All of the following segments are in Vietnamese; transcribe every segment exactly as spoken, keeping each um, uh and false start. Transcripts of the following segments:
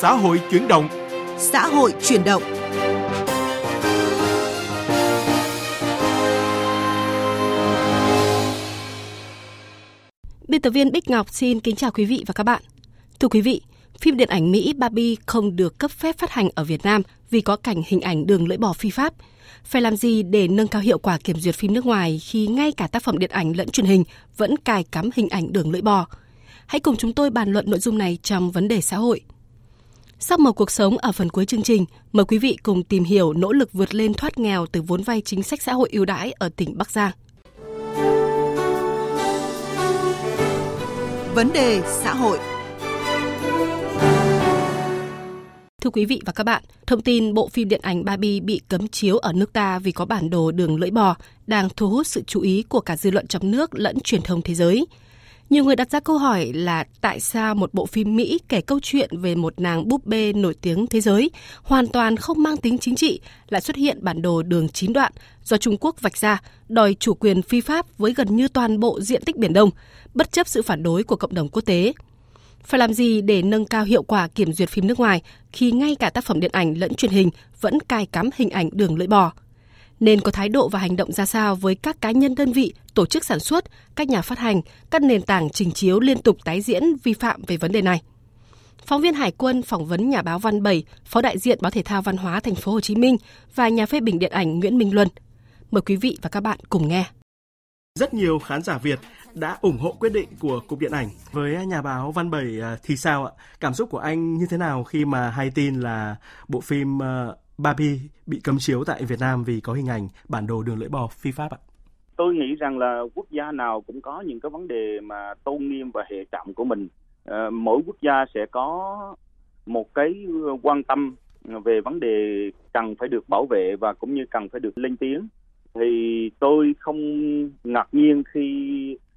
Xã hội chuyển động. Xã hội chuyển động. Biên tập viên Bích Ngọc xin kính chào quý vị và các bạn. Thưa quý vị, phim điện ảnh Mỹ Barbie không được cấp phép phát hành ở Việt Nam vì có cảnh hình ảnh đường lưỡi bò phi pháp. Phải làm gì để nâng cao hiệu quả kiểm duyệt phim nước ngoài khi ngay cả tác phẩm điện ảnh lẫn truyền hình vẫn cài cắm hình ảnh đường lưỡi bò? Hãy cùng chúng tôi bàn luận nội dung này trong Vấn đề xã hội. Sắc màu cuộc sống ở phần cuối chương trình, mời quý vị cùng tìm hiểu nỗ lực vượt lên thoát nghèo từ vốn vay chính sách xã hội ưu đãi ở tỉnh Bắc Giang. Vấn đề xã hội. Thưa quý vị và các bạn, thông tin bộ phim điện ảnh Barbie bị cấm chiếu ở nước ta vì có bản đồ đường lưỡi bò đang thu hút sự chú ý của cả dư luận trong nước lẫn truyền thông thế giới. Nhiều người đặt ra câu hỏi là tại sao một bộ phim Mỹ kể câu chuyện về một nàng búp bê nổi tiếng thế giới hoàn toàn không mang tính chính trị lại xuất hiện bản đồ đường chín đoạn do Trung Quốc vạch ra đòi chủ quyền phi pháp với gần như toàn bộ diện tích Biển Đông, bất chấp sự phản đối của cộng đồng quốc tế. Phải làm gì để nâng cao hiệu quả kiểm duyệt phim nước ngoài khi ngay cả tác phẩm điện ảnh lẫn truyền hình vẫn cài cắm hình ảnh đường lưỡi bò? Nên có thái độ và hành động ra sao với các cá nhân, đơn vị, tổ chức sản xuất, các nhà phát hành, các nền tảng trình chiếu liên tục tái diễn vi phạm về vấn đề này? Phóng viên Hải Quân phỏng vấn nhà báo Văn Bảy, phó đại diện báo Thể thao Văn hóa Thành phố Hồ Chí Minh và nhà phê bình điện ảnh Nguyễn Minh Luân. Mời quý vị và các bạn cùng nghe. Rất nhiều khán giả Việt đã ủng hộ quyết định của Cục Điện ảnh. Với nhà báo Văn Bảy thì sao ạ? Cảm xúc của anh như thế nào khi mà hay tin là bộ phim Barbie bị cấm chiếu tại Việt Nam vì có hình ảnh bản đồ đường lưỡi bò phi pháp ạ? Tôi nghĩ rằng là quốc gia nào cũng có những cái vấn đề mà tôn nghiêm và hệ trọng của mình. Mỗi quốc gia sẽ có một cái quan tâm về vấn đề cần phải được bảo vệ và cũng như cần phải được lên tiếng. Thì tôi không ngạc nhiên khi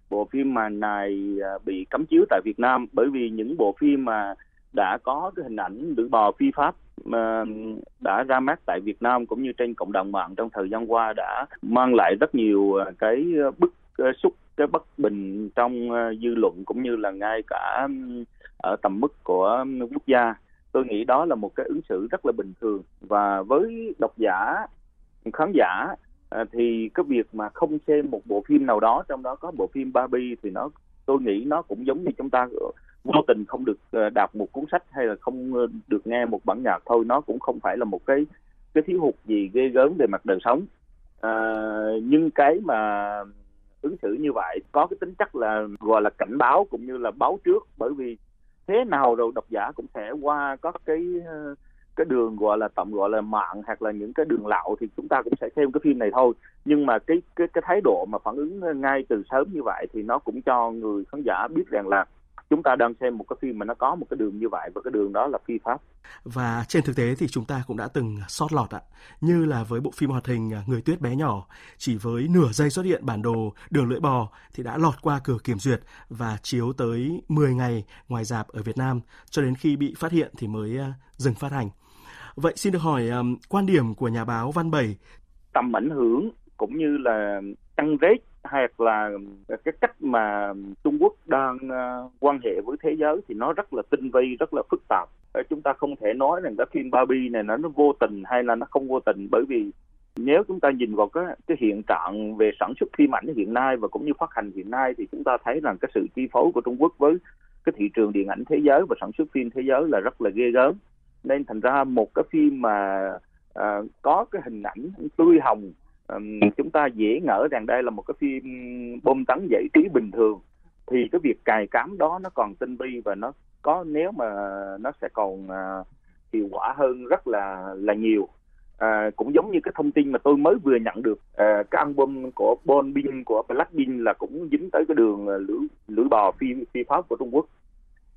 bộ phim mà này bị cấm chiếu tại Việt Nam, bởi vì những bộ phim mà đã có cái hình ảnh lưỡi bò phi pháp mà đã ra mắt tại Việt Nam cũng như trên cộng đồng mạng trong thời gian qua đã mang lại rất nhiều cái bức xúc, cái bất bình trong dư luận cũng như là ngay cả ở tầm mức của quốc gia. Tôi nghĩ đó là một cái ứng xử rất là bình thường, và với độc giả, khán giả thì cái việc mà không xem một bộ phim nào đó, trong đó có bộ phim Barbie, thì nó tôi nghĩ nó cũng giống như chúng ta vô tình không được đọc một cuốn sách hay là không được nghe một bản nhạc thôi, nó cũng không phải là một cái cái thiếu hụt gì ghê gớm về mặt đời sống. À, nhưng cái mà ứng xử như vậy có cái tính chất là gọi là cảnh báo cũng như là báo trước, bởi vì thế nào rồi độc giả cũng sẽ qua các cái cái đường gọi là tạm gọi là mạng hoặc là những cái đường lậu, thì chúng ta cũng sẽ xem cái phim này thôi. Nhưng mà cái cái cái thái độ mà phản ứng ngay từ sớm như vậy thì nó cũng cho người khán giả biết rằng là chúng ta đang xem một cái phim mà nó có một cái đường như vậy, và cái đường đó là phi pháp. Và trên thực tế thì chúng ta cũng đã từng sót lọt ạ, như là với bộ phim hoạt hình Người tuyết bé nhỏ, chỉ với nửa giây xuất hiện bản đồ đường lưỡi bò thì đã lọt qua cửa kiểm duyệt và chiếu tới mười ngày ngoài rạp ở Việt Nam, cho đến khi bị phát hiện thì mới dừng phát hành. Vậy xin được hỏi um, quan điểm của nhà báo Văn Bảy. Tầm ảnh hưởng cũng như là tăng rết hay là cái cách mà Trung Quốc đang uh, quan hệ với thế giới thì nó rất là tinh vi, rất là phức tạp. Chúng ta không thể nói rằng cái phim Barbie này nó, nó vô tình hay là nó không vô tình, bởi vì nếu chúng ta nhìn vào cái, cái hiện trạng về sản xuất phim ảnh hiện nay và cũng như phát hành hiện nay thì chúng ta thấy rằng cái sự chi phối của Trung Quốc với cái thị trường điện ảnh thế giới và sản xuất phim thế giới là rất là ghê gớm. Nên thành ra một cái phim mà uh, có cái hình ảnh tươi hồng, um, chúng ta dễ ngỡ rằng đây là một cái phim bom tấn giải trí bình thường, thì cái việc cài cắm đó nó còn tinh vi và nó có nếu mà nó sẽ còn uh, hiệu quả hơn rất là là nhiều. Uh, cũng giống như cái thông tin mà tôi mới vừa nhận được, uh, cái album của Bonbin của Blackpink là cũng dính tới cái đường lưỡi lưỡi bò phi phi pháp của Trung Quốc,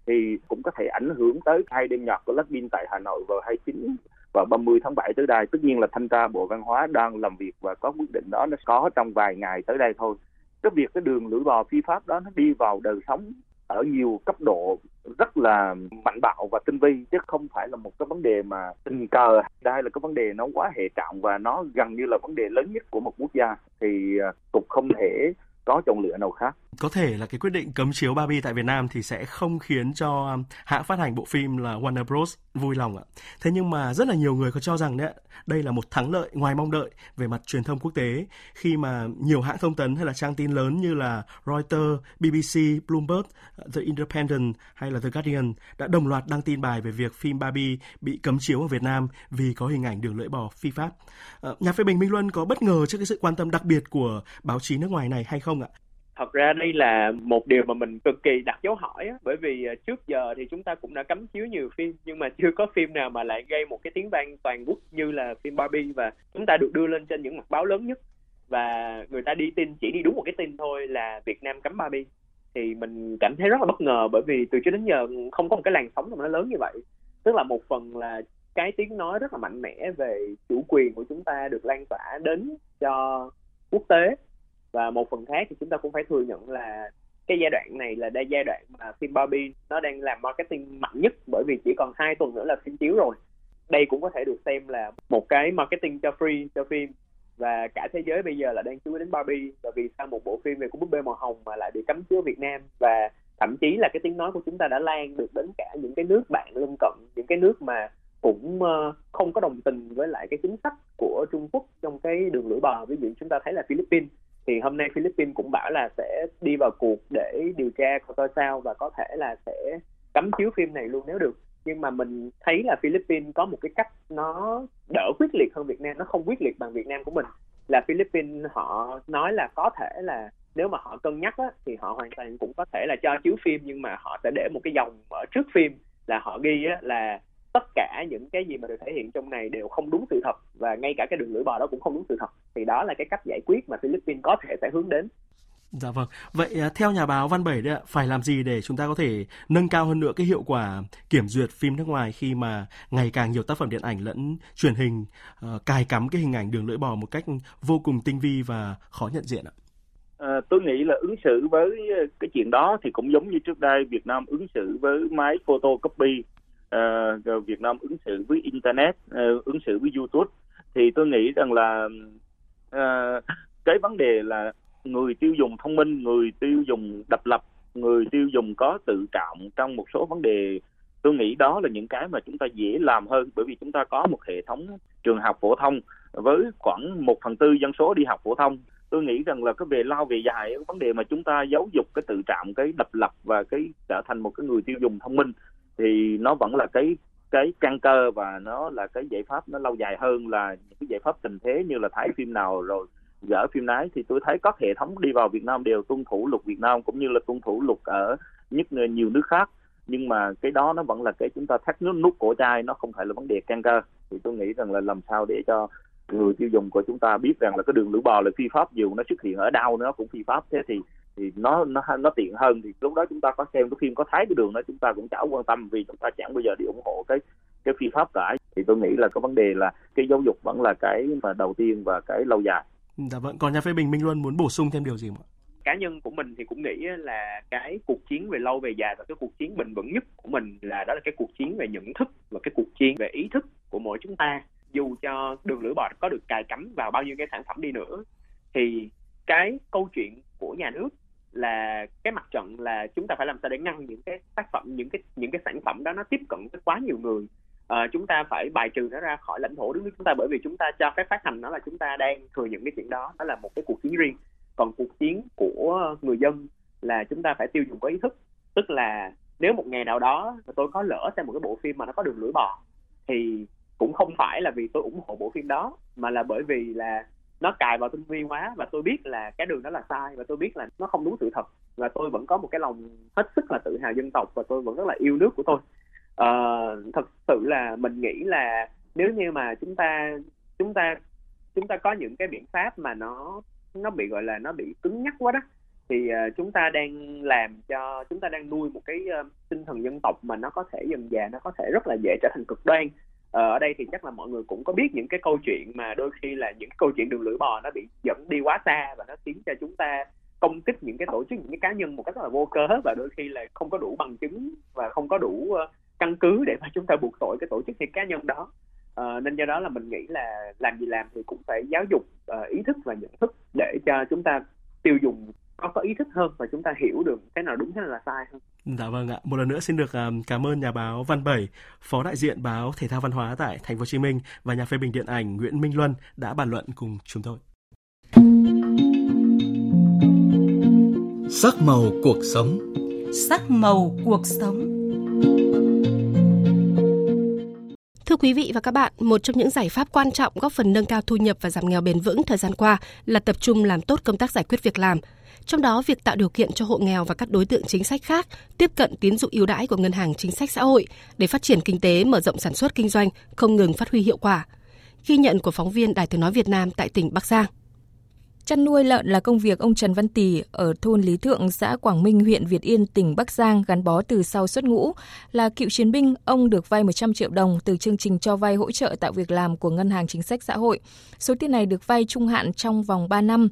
thì cũng có thể ảnh hưởng tới hai đêm nhạc của Blackpink tại Hà Nội vào hai mươi chín và ba mươi tháng bảy tới đây. Tất nhiên là thanh tra Bộ Văn hóa đang làm việc và có quyết định đó, nó có trong vài ngày tới đây thôi. Cái việc cái đường lưỡi bò phi pháp đó nó đi vào đời sống ở nhiều cấp độ rất là mạnh bạo và tinh vi, chứ không phải là một cái vấn đề mà tình cờ. Đây là cái vấn đề nó quá hệ trọng và nó gần như là vấn đề lớn nhất của một quốc gia, thì cũng không thể có chọn lựa nào khác. Có thể là cái quyết định cấm chiếu Barbie tại Việt Nam thì sẽ không khiến cho hãng phát hành bộ phim là Warner Bros. Vui lòng ạ. Thế nhưng mà rất là nhiều người có cho rằng đấy, đây là một thắng lợi ngoài mong đợi về mặt truyền thông quốc tế, khi mà nhiều hãng thông tấn hay là trang tin lớn như là Reuters, B B C, Bloomberg, The Independent hay là The Guardian đã đồng loạt đăng tin bài về việc phim Barbie bị cấm chiếu ở Việt Nam vì có hình ảnh đường lưỡi bò phi pháp. Nhà phê bình Minh Luân có bất ngờ trước cái sự quan tâm đặc biệt của báo chí nước ngoài này hay không ạ? Thật ra đây là một điều mà mình cực kỳ đặt dấu hỏi á, bởi vì trước giờ thì chúng ta cũng đã cấm chiếu nhiều phim nhưng mà chưa có phim nào mà lại gây một cái tiếng vang toàn quốc như là phim Barbie, và chúng ta được đưa lên trên những mặt báo lớn nhất và người ta đi tin, chỉ đi đúng một cái tin thôi là Việt Nam cấm Barbie. Thì mình cảm thấy rất là bất ngờ bởi vì từ trước đến giờ không có một cái làn sóng mà nó lớn như vậy. Tức là một phần là cái tiếng nói rất là mạnh mẽ về chủ quyền của chúng ta được lan tỏa đến cho quốc tế. Và một phần khác thì chúng ta cũng phải thừa nhận là cái giai đoạn này là đây giai đoạn mà phim Barbie nó đang làm marketing mạnh nhất, bởi vì chỉ còn hai tuần nữa là phim chiếu rồi. Đây cũng có thể được xem là một cái marketing cho free cho phim, và cả thế giới bây giờ là đang chú ý đến Barbie, và vì sao một bộ phim về con búp bê màu hồng mà lại bị cấm chiếu Việt Nam, và thậm chí là cái tiếng nói của chúng ta đã lan được đến cả những cái nước bạn lân cận, những cái nước mà cũng không có đồng tình với lại cái chính sách của Trung Quốc trong cái đường lưỡi bò. Ví dụ chúng ta thấy là Philippines, thì hôm nay Philippines cũng bảo là sẽ đi vào cuộc để điều tra coi sao và có thể là sẽ cấm chiếu phim này luôn nếu được. Nhưng mà mình thấy là Philippines có một cái cách nó đỡ quyết liệt hơn Việt Nam, nó không quyết liệt bằng Việt Nam của mình. Là Philippines họ nói là có thể là nếu mà họ cân nhắc á, thì họ hoàn toàn cũng có thể là cho chiếu phim, nhưng mà họ sẽ để một cái dòng ở trước phim là họ ghi á, là tất cả những cái gì mà được thể hiện trong này đều không đúng sự thật, và ngay cả cái đường lưỡi bò đó cũng không đúng sự thật. Thì đó là cái cách giải quyết mà Philippines có thể sẽ hướng đến. Dạ vâng. Vậy theo nhà báo Văn Bảy đấy ạ, phải làm gì để chúng ta có thể nâng cao hơn nữa cái hiệu quả kiểm duyệt phim nước ngoài khi mà ngày càng nhiều tác phẩm điện ảnh lẫn truyền hình uh, cài cắm cái hình ảnh đường lưỡi bò một cách vô cùng tinh vi và khó nhận diện ạ? À, tôi nghĩ là ứng xử với cái chuyện đó thì cũng giống như trước đây Việt Nam ứng xử với máy photocopy, uh, Việt Nam ứng xử với Internet, uh, ứng xử với YouTube. Thì tôi nghĩ rằng là uh, cái vấn đề là người tiêu dùng thông minh, người tiêu dùng độc lập, người tiêu dùng có tự trọng trong một số vấn đề, tôi nghĩ đó là những cái mà chúng ta dễ làm hơn, bởi vì chúng ta có một hệ thống trường học phổ thông với khoảng một phần tư dân số đi học phổ thông. Tôi nghĩ rằng là cái về lao về dài, cái vấn đề mà chúng ta giáo dục cái tự trọng, cái độc lập và cái trở thành một cái người tiêu dùng thông minh thì nó vẫn là cái cái căn cơ, và nó là cái giải pháp nó lâu dài hơn là những cái giải pháp tình thế như là thấy phim nào rồi gỡ phim nái. Thì tôi thấy các hệ thống đi vào Việt Nam đều tuân thủ luật Việt Nam cũng như là tuân thủ luật ở nhất nhiều nước khác, nhưng mà cái đó nó vẫn là cái chúng ta thắt nút nút cổ chai, nó không phải là vấn đề căn cơ. Thì tôi nghĩ rằng là làm sao để cho người tiêu dùng của chúng ta biết rằng là cái đường lưỡi bò là phi pháp, dù nó xuất hiện ở đâu nó cũng phi pháp, thế thì thì nó nó nó tiện hơn. Thì lúc đó chúng ta có xem cái phim, có thấy cái đường đó chúng ta cũng chẳng quan tâm, vì chúng ta chẳng bao giờ đi ủng hộ cái cái phi pháp cả. Thì tôi nghĩ là cái vấn đề là cái giáo dục vẫn là cái mà đầu tiên và cái lâu dài. Dạ vâng, còn nhà phê bình Minh Luân muốn bổ sung thêm điều gì không ạ? Cá nhân của mình thì cũng nghĩ là cái cuộc chiến về lâu về dài và cái cuộc chiến bền vững nhất của mình là đó là cái cuộc chiến về nhận thức và cái cuộc chiến về ý thức của mỗi chúng ta. Dù cho đường lưỡi bò có được cài cắm vào bao nhiêu cái sản phẩm đi nữa thì cái câu chuyện của nhà nước là cái mặt trận là chúng ta phải làm sao để ngăn những cái tác phẩm, những cái những cái sản phẩm đó nó tiếp cận với quá nhiều người. À, chúng ta phải bài trừ nó ra khỏi lãnh thổ đất nước chúng ta, bởi vì chúng ta cho phép phát hành nó là chúng ta đang thừa nhận cái chuyện đó, đó là một cái cuộc chiến riêng. Còn cuộc chiến của người dân là chúng ta phải tiêu dùng có ý thức, tức là nếu một ngày nào đó tôi có lỡ xem một cái bộ phim mà nó có đường lưỡi bò thì cũng không phải là vì tôi ủng hộ bộ phim đó, mà là bởi vì là nó cài vào tinh vi quá và tôi biết là cái đường đó là sai và tôi biết là nó không đúng sự thật, và tôi vẫn có một cái lòng hết sức là tự hào dân tộc và tôi vẫn rất là yêu nước của tôi. Uh, thật sự là mình nghĩ là nếu như mà chúng ta chúng ta chúng ta có những cái biện pháp mà nó nó bị gọi là nó bị cứng nhắc quá đó, thì uh, chúng ta đang làm cho chúng ta đang nuôi một cái uh, tinh thần dân tộc mà nó có thể dần dà nó có thể rất là dễ trở thành cực đoan. Uh, ở đây thì chắc là mọi người cũng có biết những cái câu chuyện mà đôi khi là những cái câu chuyện đường lưỡi bò nó bị dẫn đi quá xa và nó khiến cho chúng ta công kích những cái tổ chức, những cái cá nhân một cách rất là vô cớ, và đôi khi là không có đủ bằng chứng và không có đủ uh, căn cứ để mà chúng ta buộc tội cái tổ chức hay cá nhân đó. À, nên do đó là mình nghĩ là làm gì làm thì cũng phải giáo dục uh, ý thức và nhận thức để cho chúng ta tiêu dùng nó có ý thức hơn và chúng ta hiểu được cái nào đúng cái nào là sai hơn. Dạ vâng ạ. Một lần nữa xin được cảm ơn nhà báo Văn Bảy, phó đại diện báo Thể thao Văn hóa tại Thành phố Hồ Chí Minh và nhà phê bình điện ảnh Nguyễn Minh Luân đã bàn luận cùng chúng tôi. Sắc màu cuộc sống. Sắc màu cuộc sống. Thưa quý vị và các bạn, một trong những giải pháp quan trọng góp phần nâng cao thu nhập và giảm nghèo bền vững thời gian qua là tập trung làm tốt công tác giải quyết việc làm. Trong đó, việc tạo điều kiện cho hộ nghèo và các đối tượng chính sách khác tiếp cận tín dụng ưu đãi của Ngân hàng Chính sách Xã hội để phát triển kinh tế, mở rộng sản xuất kinh doanh, không ngừng phát huy hiệu quả. Ghi nhận của phóng viên Đài Tiếng nói Việt Nam tại tỉnh Bắc Giang. Chăn nuôi lợn là công việc ông Trần Văn Tỳ ở thôn Lý Thượng, xã Quảng Minh, huyện Việt Yên, tỉnh Bắc Giang gắn bó từ sau xuất ngũ. Là cựu chiến binh, ông được vay một trăm triệu đồng từ chương trình cho vay hỗ trợ tạo việc làm của Ngân hàng Chính sách Xã hội. Số tiền này được vay trung hạn trong vòng ba năm.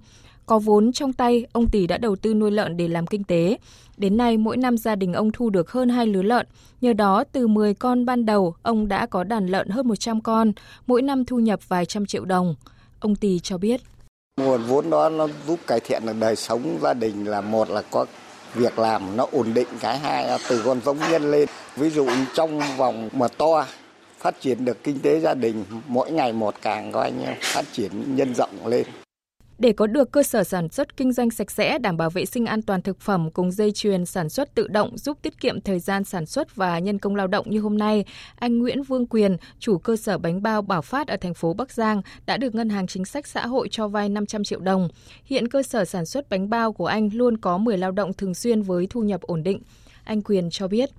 Có vốn trong tay, ông Tỳ đã đầu tư nuôi lợn để làm kinh tế. Đến nay, mỗi năm gia đình ông thu được hơn hai lứa lợn. Nhờ đó, từ mười con ban đầu, ông đã có đàn lợn hơn một trăm con, mỗi năm thu nhập vài trăm triệu đồng. Ông Tỳ cho biết. Nguồn vốn đó nó giúp cải thiện được đời sống gia đình, là một là có việc làm nó ổn định, cái hai là từ con giống nhân lên. Ví dụ trong vòng mà to, phát triển được kinh tế gia đình, mỗi ngày một càng có anh em phát triển nhân rộng lên. Để có được cơ sở sản xuất kinh doanh sạch sẽ, đảm bảo vệ sinh an toàn thực phẩm cùng dây chuyền sản xuất tự động giúp tiết kiệm thời gian sản xuất và nhân công lao động như hôm nay, anh Nguyễn Vương Quyền, chủ cơ sở bánh bao Bảo Phát ở thành phố Bắc Giang đã được Ngân hàng Chính sách Xã hội cho vay năm trăm triệu đồng. Hiện cơ sở sản xuất bánh bao của anh luôn có mười lao động thường xuyên với thu nhập ổn định. Anh Quyền cho biết.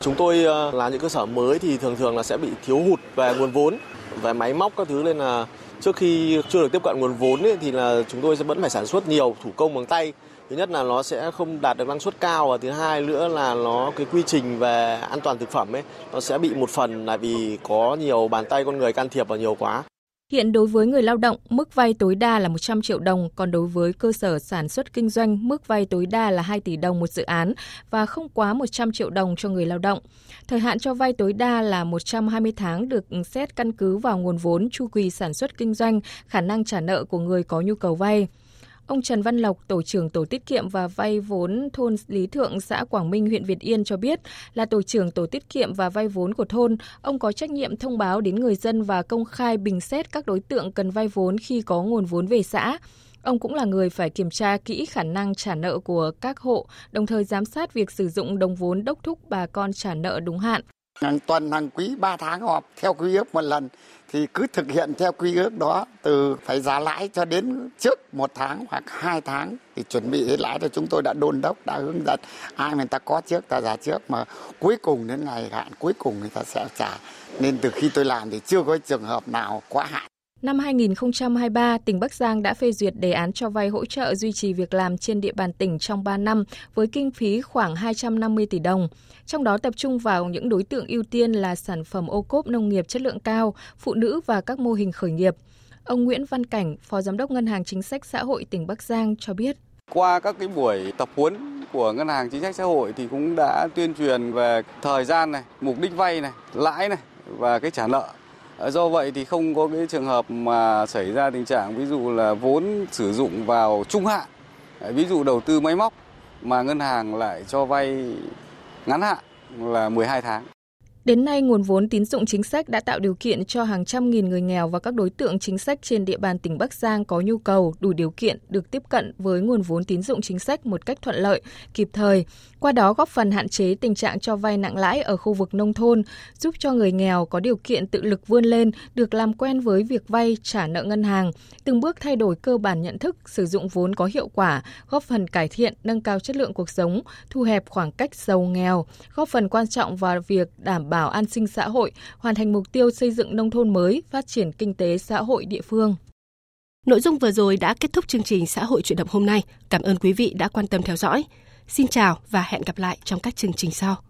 Chúng tôi là những cơ sở mới thì thường thường là sẽ bị thiếu hụt về nguồn vốn, về máy móc các thứ, nên là trước khi chưa được tiếp cận nguồn vốn ấy, thì là chúng tôi sẽ vẫn phải sản xuất nhiều thủ công bằng tay. Thứ nhất là nó sẽ không đạt được năng suất cao, và thứ hai nữa là nó cái quy trình về an toàn thực phẩm ấy nó sẽ bị một phần là vì có nhiều bàn tay con người can thiệp vào nhiều quá. Hiện đối với người lao động, mức vay tối đa là một trăm triệu đồng, còn đối với cơ sở sản xuất kinh doanh, mức vay tối đa là hai tỷ đồng một dự án và không quá một trăm triệu đồng cho người lao động. Thời hạn cho vay tối đa là một trăm hai mươi tháng được xét căn cứ vào nguồn vốn, chu kỳ sản xuất kinh doanh, khả năng trả nợ của người có nhu cầu vay. Ông Trần Văn Lộc, tổ trưởng tổ tiết kiệm và vay vốn thôn Lý Thượng, xã Quảng Minh, huyện Việt Yên cho biết, là tổ trưởng tổ tiết kiệm và vay vốn của thôn, ông có trách nhiệm thông báo đến người dân và công khai bình xét các đối tượng cần vay vốn khi có nguồn vốn về xã. Ông cũng là người phải kiểm tra kỹ khả năng trả nợ của các hộ, đồng thời giám sát việc sử dụng đồng vốn, đốc thúc bà con trả nợ đúng hạn. Hàng tuần, hàng quý, ba tháng họp theo quy ước một lần thì cứ thực hiện theo quy ước đó, từ phải trả lãi cho đến trước một tháng hoặc hai tháng thì chuẩn bị hết lãi rồi. Chúng tôi đã đôn đốc, đã hướng dẫn ai người ta có trước ta trả trước, mà cuối cùng đến ngày hạn cuối cùng người ta sẽ trả. Nên từ khi tôi làm thì chưa có trường hợp nào quá hạn. Năm hai không hai ba, tỉnh Bắc Giang đã phê duyệt đề án cho vay hỗ trợ duy trì việc làm trên địa bàn tỉnh trong ba năm với kinh phí khoảng hai trăm năm mươi tỷ đồng. Trong đó tập trung vào những đối tượng ưu tiên là sản phẩm ô cốp nông nghiệp chất lượng cao, phụ nữ và các mô hình khởi nghiệp. Ông Nguyễn Văn Cảnh, Phó Giám đốc Ngân hàng Chính sách Xã hội tỉnh Bắc Giang cho biết. Qua các cái buổi tập huấn của Ngân hàng Chính sách Xã hội thì cũng đã tuyên truyền về thời gian này, mục đích vay này, lãi này và cái trả nợ. Do vậy thì không có cái trường hợp mà xảy ra tình trạng ví dụ là vốn sử dụng vào trung hạn, ví dụ đầu tư máy móc mà ngân hàng lại cho vay ngắn hạn là mười hai tháng. Đến nay, nguồn vốn tín dụng chính sách đã tạo điều kiện cho hàng trăm nghìn người nghèo và các đối tượng chính sách trên địa bàn tỉnh Bắc Giang có nhu cầu, đủ điều kiện được tiếp cận với nguồn vốn tín dụng chính sách một cách thuận lợi, kịp thời. Qua đó góp phần hạn chế tình trạng cho vay nặng lãi ở khu vực nông thôn, giúp cho người nghèo có điều kiện tự lực vươn lên, được làm quen với việc vay, trả nợ ngân hàng, từng bước thay đổi cơ bản nhận thức, sử dụng vốn có hiệu quả, góp phần cải thiện, nâng cao chất lượng cuộc sống, thu hẹp khoảng cách giàu nghèo, góp phần quan trọng vào việc đảm bảo an sinh xã hội, hoàn thành mục tiêu xây dựng nông thôn mới, phát triển kinh tế xã hội địa phương. Nội dung vừa rồi đã kết thúc chương trình Xã hội chuyển động hôm nay. Cảm ơn quý vị đã quan tâm theo dõi. Xin chào và hẹn gặp lại trong các chương trình sau.